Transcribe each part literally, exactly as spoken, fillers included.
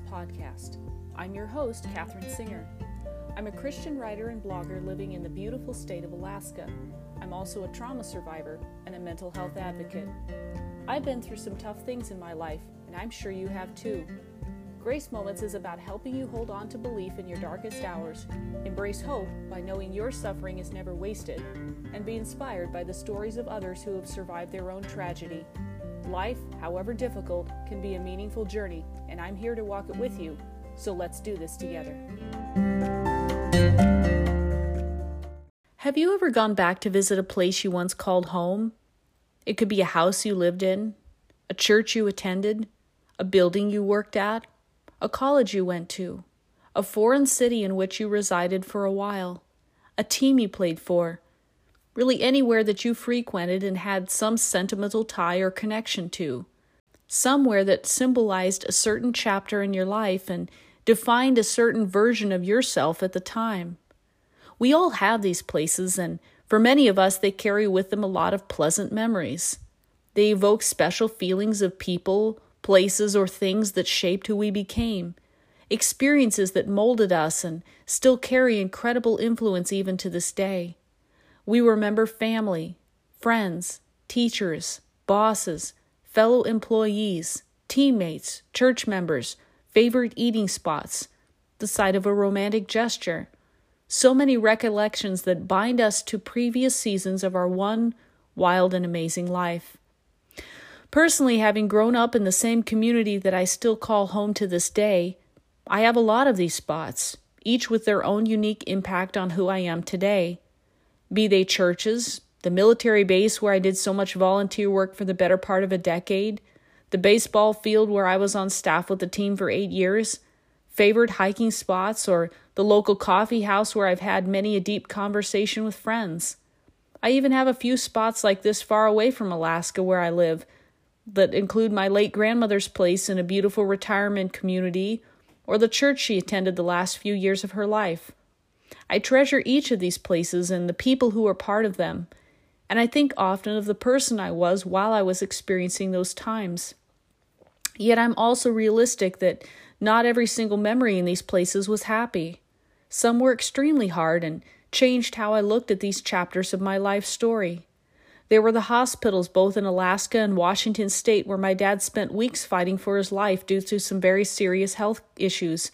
Moments podcast. I'm your host, Katherine Singer. I'm a Christian writer and blogger living in the beautiful state of Alaska. I'm also a trauma survivor and a mental health advocate. I've been through some tough things in my life, and I'm sure you have too. Grace Moments is about helping you hold on to belief in your darkest hours, embrace hope by knowing your suffering is never wasted, and be inspired by the stories of others who have survived their own tragedy. Life, however difficult, can be a meaningful journey, and I'm here to walk it with you, so let's do this together. Have you ever gone back to visit a place you once called home? It could be a house you lived in, a church you attended, a building you worked at, a college you went to, a foreign city in which you resided for a while, a team you played for, really anywhere that you frequented and had some sentimental tie or connection to, somewhere that symbolized a certain chapter in your life and defined a certain version of yourself at the time. We all have these places, and for many of us, they carry with them a lot of pleasant memories. They evoke special feelings of people, places or things that shaped who we became, experiences that molded us and still carry incredible influence even to this day. We remember family, friends, teachers, bosses, fellow employees, teammates, church members, favorite eating spots, the sight of a romantic gesture. So many recollections that bind us to previous seasons of our one wild and amazing life. Personally, having grown up in the same community that I still call home to this day, I have a lot of these spots, each with their own unique impact on who I am today. Be they churches, the military base where I did so much volunteer work for the better part of a decade, the baseball field where I was on staff with the team for eight years, favorite hiking spots, or the local coffee house where I've had many a deep conversation with friends. I even have a few spots like this far away from Alaska where I live, that include my late grandmother's place in a beautiful retirement community or the church she attended the last few years of her life. I treasure each of these places and the people who are part of them, and I think often of the person I was while I was experiencing those times. Yet I'm also realistic that not every single memory in these places was happy. Some were extremely hard and changed how I looked at these chapters of my life story. There were the hospitals both in Alaska and Washington State where my dad spent weeks fighting for his life due to some very serious health issues.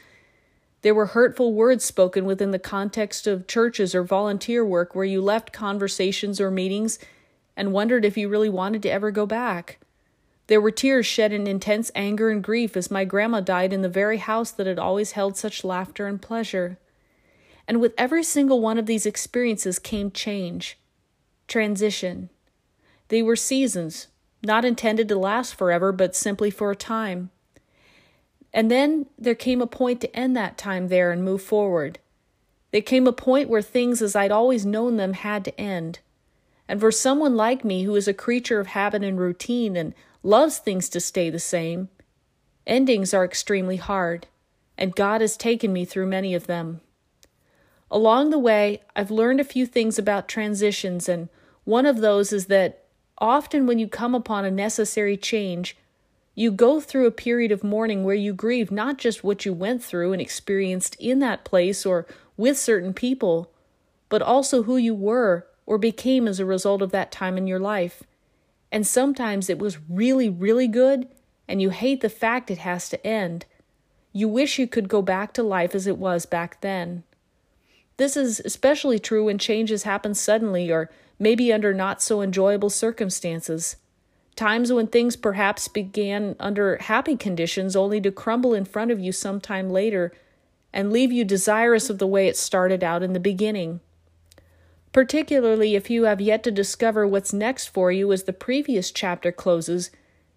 There were hurtful words spoken within the context of churches or volunteer work where you left conversations or meetings and wondered if you really wanted to ever go back. There were tears shed in intense anger and grief as my grandma died in the very house that had always held such laughter and pleasure. And with every single one of these experiences came change, transition. They were seasons, not intended to last forever, but simply for a time. And then there came a point to end that time there and move forward. There came a point where things as I'd always known them had to end. And for someone like me who is a creature of habit and routine and loves things to stay the same, endings are extremely hard, and God has taken me through many of them. Along the way, I've learned a few things about transitions, and one of those is that often when you come upon a necessary change, you go through a period of mourning where you grieve not just what you went through and experienced in that place or with certain people, but also who you were or became as a result of that time in your life. And sometimes it was really, really good, and you hate the fact it has to end. You wish you could go back to life as it was back then. This is especially true when changes happen suddenly or maybe under not so enjoyable circumstances. Times when things perhaps began under happy conditions only to crumble in front of you sometime later and leave you desirous of the way it started out in the beginning. Particularly if you have yet to discover what's next for you as the previous chapter closes,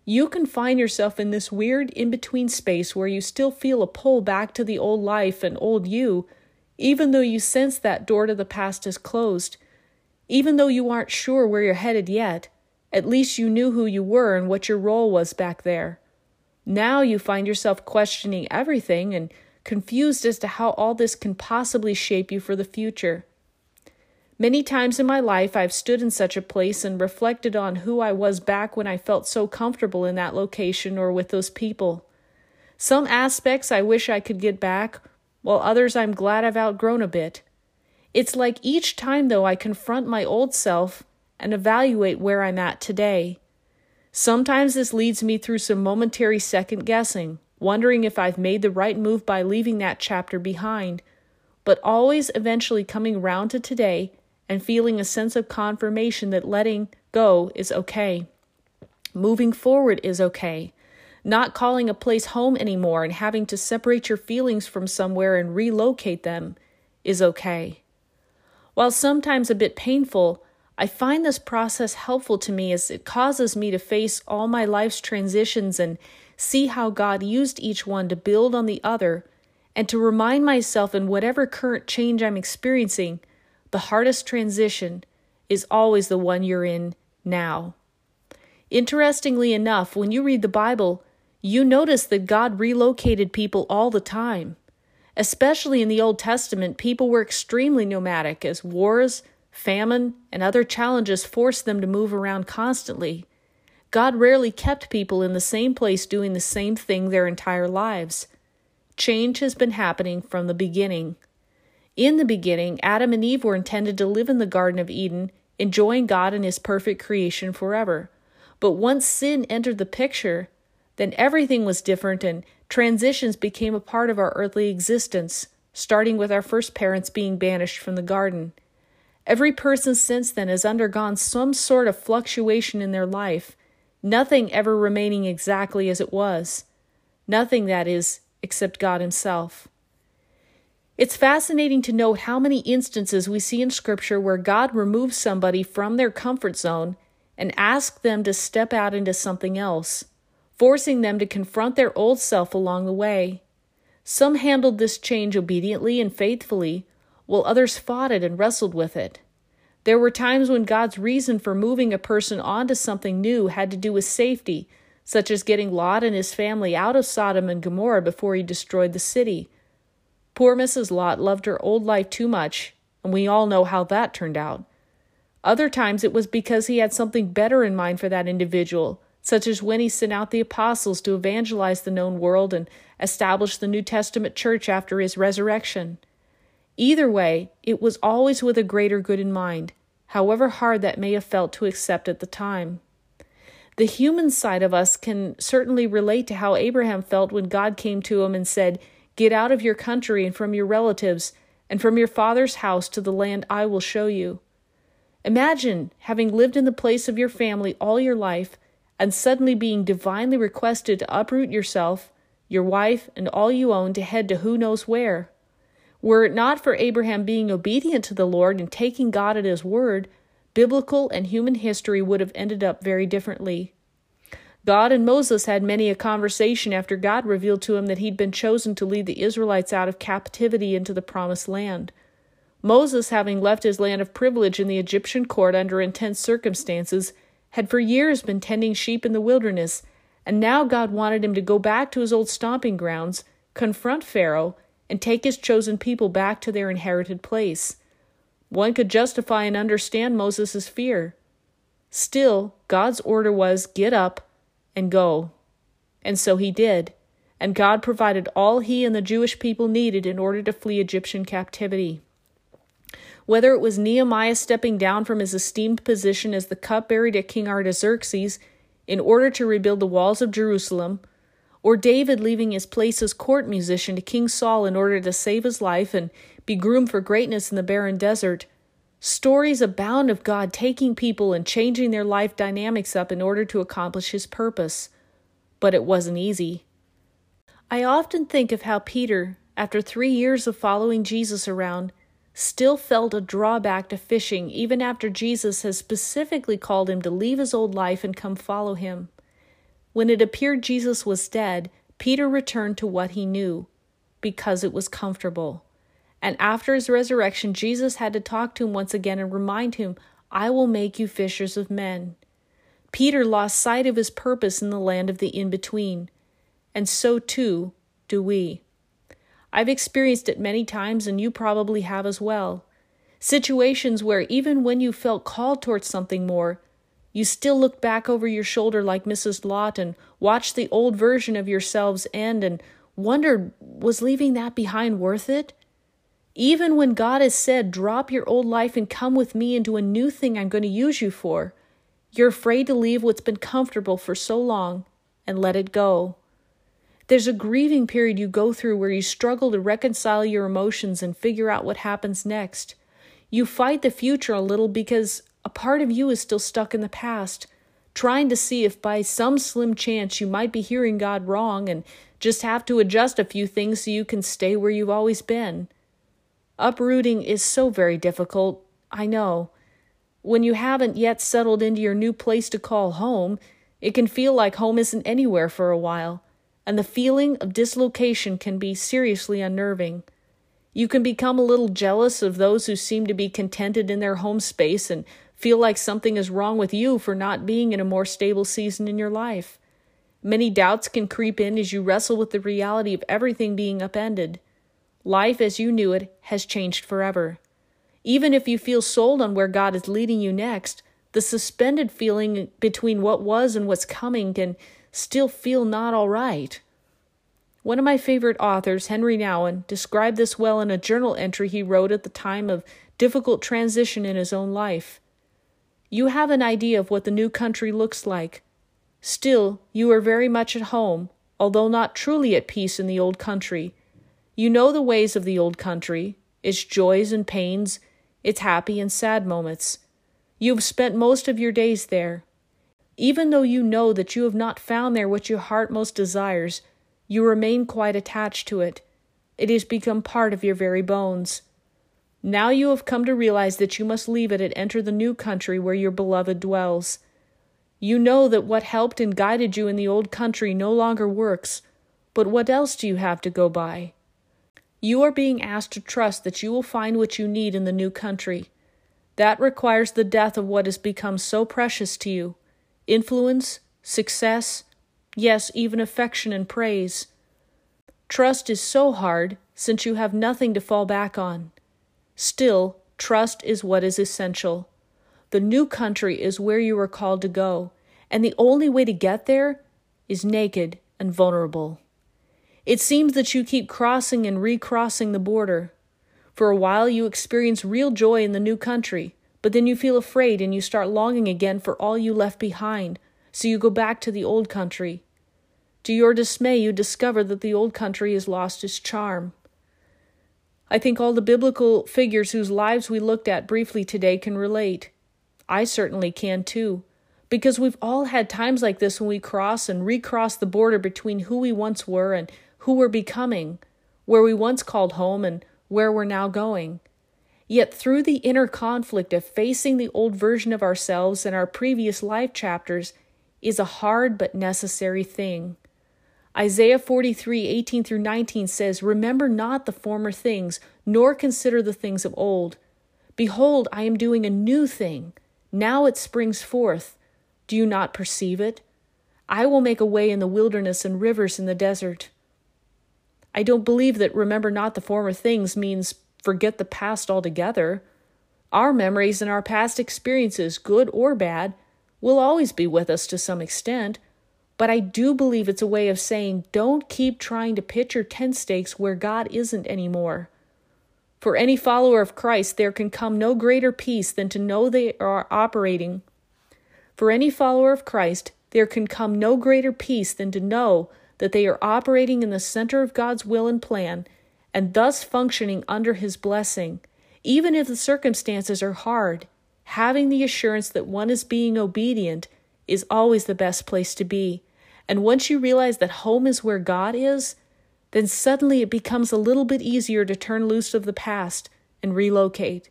you can find yourself in this weird in-between space where you still feel a pull back to the old life and old you, even though you sense that door to the past is closed. Even though you aren't sure where you're headed yet, at least you knew who you were and what your role was back there. Now you find yourself questioning everything and confused as to how all this can possibly shape you for the future. Many times in my life, I've stood in such a place and reflected on who I was back when I felt so comfortable in that location or with those people. Some aspects I wish I could get back, while others I'm glad I've outgrown a bit. It's like each time, though, I confront my old self and evaluate where I'm at today. Sometimes this leads me through some momentary second-guessing, wondering if I've made the right move by leaving that chapter behind, but always eventually coming round to today and feeling a sense of confirmation that letting go is okay. Moving forward is okay. Not calling a place home anymore and having to separate your feelings from somewhere and relocate them is okay. While sometimes a bit painful, I find this process helpful to me as it causes me to face all my life's transitions and see how God used each one to build on the other, and to remind myself in whatever current change I'm experiencing, the hardest transition is always the one you're in now. Interestingly enough, when you read the Bible, you notice that God relocated people all the time. Especially in the Old Testament, people were extremely nomadic as wars, famine, and other challenges forced them to move around constantly. God rarely kept people in the same place doing the same thing their entire lives. Change has been happening from the beginning. In the beginning, Adam and Eve were intended to live in the Garden of Eden, enjoying God and His perfect creation forever. But once sin entered the picture, then everything was different and transitions became a part of our earthly existence, starting with our first parents being banished from the garden. Every person since then has undergone some sort of fluctuation in their life, nothing ever remaining exactly as it was. Nothing, that is, except God Himself. It's fascinating to note how many instances we see in Scripture where God removes somebody from their comfort zone and asks them to step out into something else, forcing them to confront their old self along the way. Some handled this change obediently and faithfully, while others fought it and wrestled with it. There were times when God's reason for moving a person onto something new had to do with safety, such as getting Lot and his family out of Sodom and Gomorrah before He destroyed the city. Poor Missus Lot loved her old life too much, and we all know how that turned out. Other times it was because He had something better in mind for that individual, such as when He sent out the apostles to evangelize the known world and establish the New Testament church after His resurrection. Either way, it was always with a greater good in mind, however hard that may have felt to accept at the time. The human side of us can certainly relate to how Abraham felt when God came to him and said, "Get out of your country and from your relatives and from your father's house to the land I will show you." Imagine having lived in the place of your family all your life and suddenly being divinely requested to uproot yourself, your wife, and all you own to head to who knows where. Were it not for Abraham being obedient to the Lord and taking God at His word, biblical and human history would have ended up very differently. God and Moses had many a conversation after God revealed to him that he'd been chosen to lead the Israelites out of captivity into the Promised Land. Moses, having left his land of privilege in the Egyptian court under intense circumstances, had for years been tending sheep in the wilderness, and now God wanted him to go back to his old stomping grounds, confront Pharaoh, and take His chosen people back to their inherited place. One could justify and understand Moses' fear. Still, God's order was, "Get up and go." And so he did, and God provided all he and the Jewish people needed in order to flee Egyptian captivity. Whether it was Nehemiah stepping down from his esteemed position as the cupbearer to King Artaxerxes in order to rebuild the walls of Jerusalem, or David leaving his place as court musician to King Saul in order to save his life and be groomed for greatness in the barren desert, stories abound of God taking people and changing their life dynamics up in order to accomplish His purpose. But it wasn't easy. I often think of how Peter, after three years of following Jesus around, still felt a drawback to fishing even after Jesus has specifically called him to leave his old life and come follow Him. When it appeared Jesus was dead, Peter returned to what he knew, because it was comfortable. And after His resurrection, Jesus had to talk to him once again and remind him, "I will make you fishers of men." Peter lost sight of his purpose in the land of the in-between. And so, too, do we. I've experienced it many times, and you probably have as well. Situations where even when you felt called towards something more, You still looked back over your shoulder like Missus Lawton, watched the old version of yourselves end, and wondered, was leaving that behind worth it? Even when God has said, drop your old life and come with me into a new thing I'm going to use you for, you're afraid to leave what's been comfortable for so long and let it go. There's a grieving period you go through where you struggle to reconcile your emotions and figure out what happens next. You fight the future a little because a part of you is still stuck in the past, trying to see if by some slim chance you might be hearing God wrong and just have to adjust a few things so you can stay where you've always been. Uprooting is so very difficult, I know. When you haven't yet settled into your new place to call home, it can feel like home isn't anywhere for a while. And the feeling of dislocation can be seriously unnerving. You can become a little jealous of those who seem to be contented in their home space and feel like something is wrong with you for not being in a more stable season in your life. Many doubts can creep in as you wrestle with the reality of everything being upended. Life as you knew it has changed forever. Even if you feel sold on where God is leading you next, the suspended feeling between what was and what's coming can still feel not all right. One of my favorite authors, Henry Nouwen, described this well in a journal entry he wrote at the time of difficult transition in his own life. You have an idea of what the new country looks like. Still, you are very much at home, although not truly at peace in the old country. You know the ways of the old country, its joys and pains, its happy and sad moments. You've spent most of your days there. Even though you know that you have not found there what your heart most desires, you remain quite attached to it. It has become part of your very bones. Now you have come to realize that you must leave it and enter the new country where your beloved dwells. You know that what helped and guided you in the old country no longer works, but what else do you have to go by? You are being asked to trust that you will find what you need in the new country. That requires the death of what has become so precious to you. Influence, success, yes, even affection and praise. Trust is so hard since you have nothing to fall back on. Still, trust is what is essential. The new country is where you are called to go, and the only way to get there is naked and vulnerable. It seems that you keep crossing and recrossing the border. For a while, you experience real joy in the new country. But then you feel afraid and you start longing again for all you left behind, so you go back to the old country. To your dismay, you discover that the old country has lost its charm. I think all the biblical figures whose lives we looked at briefly today can relate. I certainly can too, because we've all had times like this when we cross and recross the border between who we once were and who we're becoming, where we once called home and where we're now going. Yet through the inner conflict of facing the old version of ourselves and our previous life chapters is a hard but necessary thing. Isaiah forty-three, eighteen through nineteen says, Remember not the former things, nor consider the things of old. Behold, I am doing a new thing. Now it springs forth. Do you not perceive it? I will make a way in the wilderness and rivers in the desert. I don't believe that remember not the former things means forget the past altogether. Our memories and our past experiences, good or bad, will always be with us to some extent, but I do believe it's a way of saying don't keep trying to pitch your tent stakes where God isn't anymore. For any follower of Christ, there can come no greater peace than to know they are operating. For any follower of Christ, there can come no greater peace than to know that they are operating in the center of God's will and plan, and thus functioning under his blessing, even if the circumstances are hard. Having the assurance that one is being obedient is always the best place to be. And once you realize that home is where God is, then suddenly it becomes a little bit easier to turn loose of the past and relocate.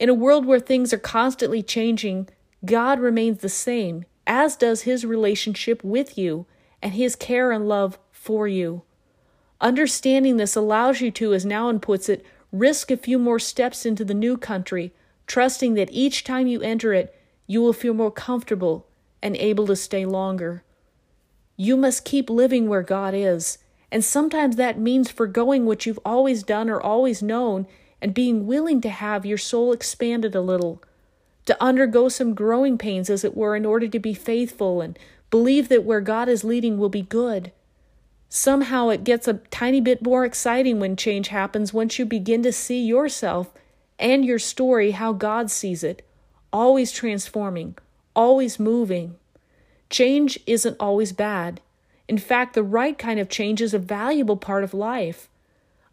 In a world where things are constantly changing, God remains the same, as does his relationship with you and his care and love for you. Understanding this allows you to, as Nouwen puts it, risk a few more steps into the new country, trusting that each time you enter it, you will feel more comfortable and able to stay longer. You must keep living where God is, and sometimes that means forgoing what you've always done or always known and being willing to have your soul expanded a little, to undergo some growing pains, as it were, in order to be faithful and believe that where God is leading will be good. Somehow it gets a tiny bit more exciting when change happens, once you begin to see yourself and your story how God sees it, always transforming, always moving. Change isn't always bad. In fact, the right kind of change is a valuable part of life.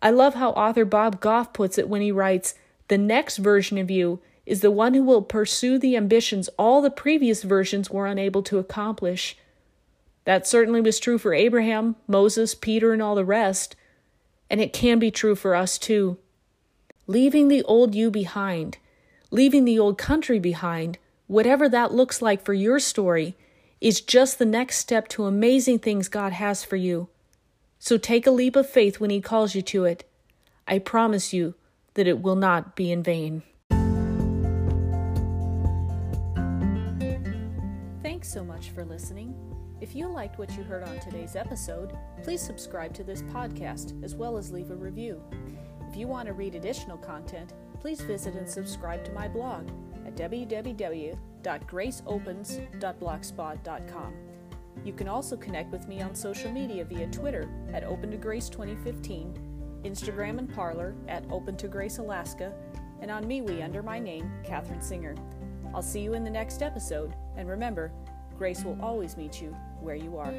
I love how author Bob Goff puts it when he writes, "The next version of you is the one who will pursue the ambitions all the previous versions were unable to accomplish." That certainly was true for Abraham, Moses, Peter, and all the rest. And it can be true for us too. Leaving the old you behind, leaving the old country behind, whatever that looks like for your story, is just the next step to amazing things God has for you. So take a leap of faith when He calls you to it. I promise you that it will not be in vain. Thanks so much for listening. If you liked what you heard on today's episode, please subscribe to this podcast as well as leave a review. If you want to read additional content, please visit and subscribe to my blog at w w w dot grace opens dot blogspot dot com. You can also connect with me on social media via Twitter at open to grace twenty fifteen, Instagram and Parler at open to grace alaska, and on MeWe under my name, Katherine Singer. I'll see you in the next episode, and remember, grace will always meet you where you are.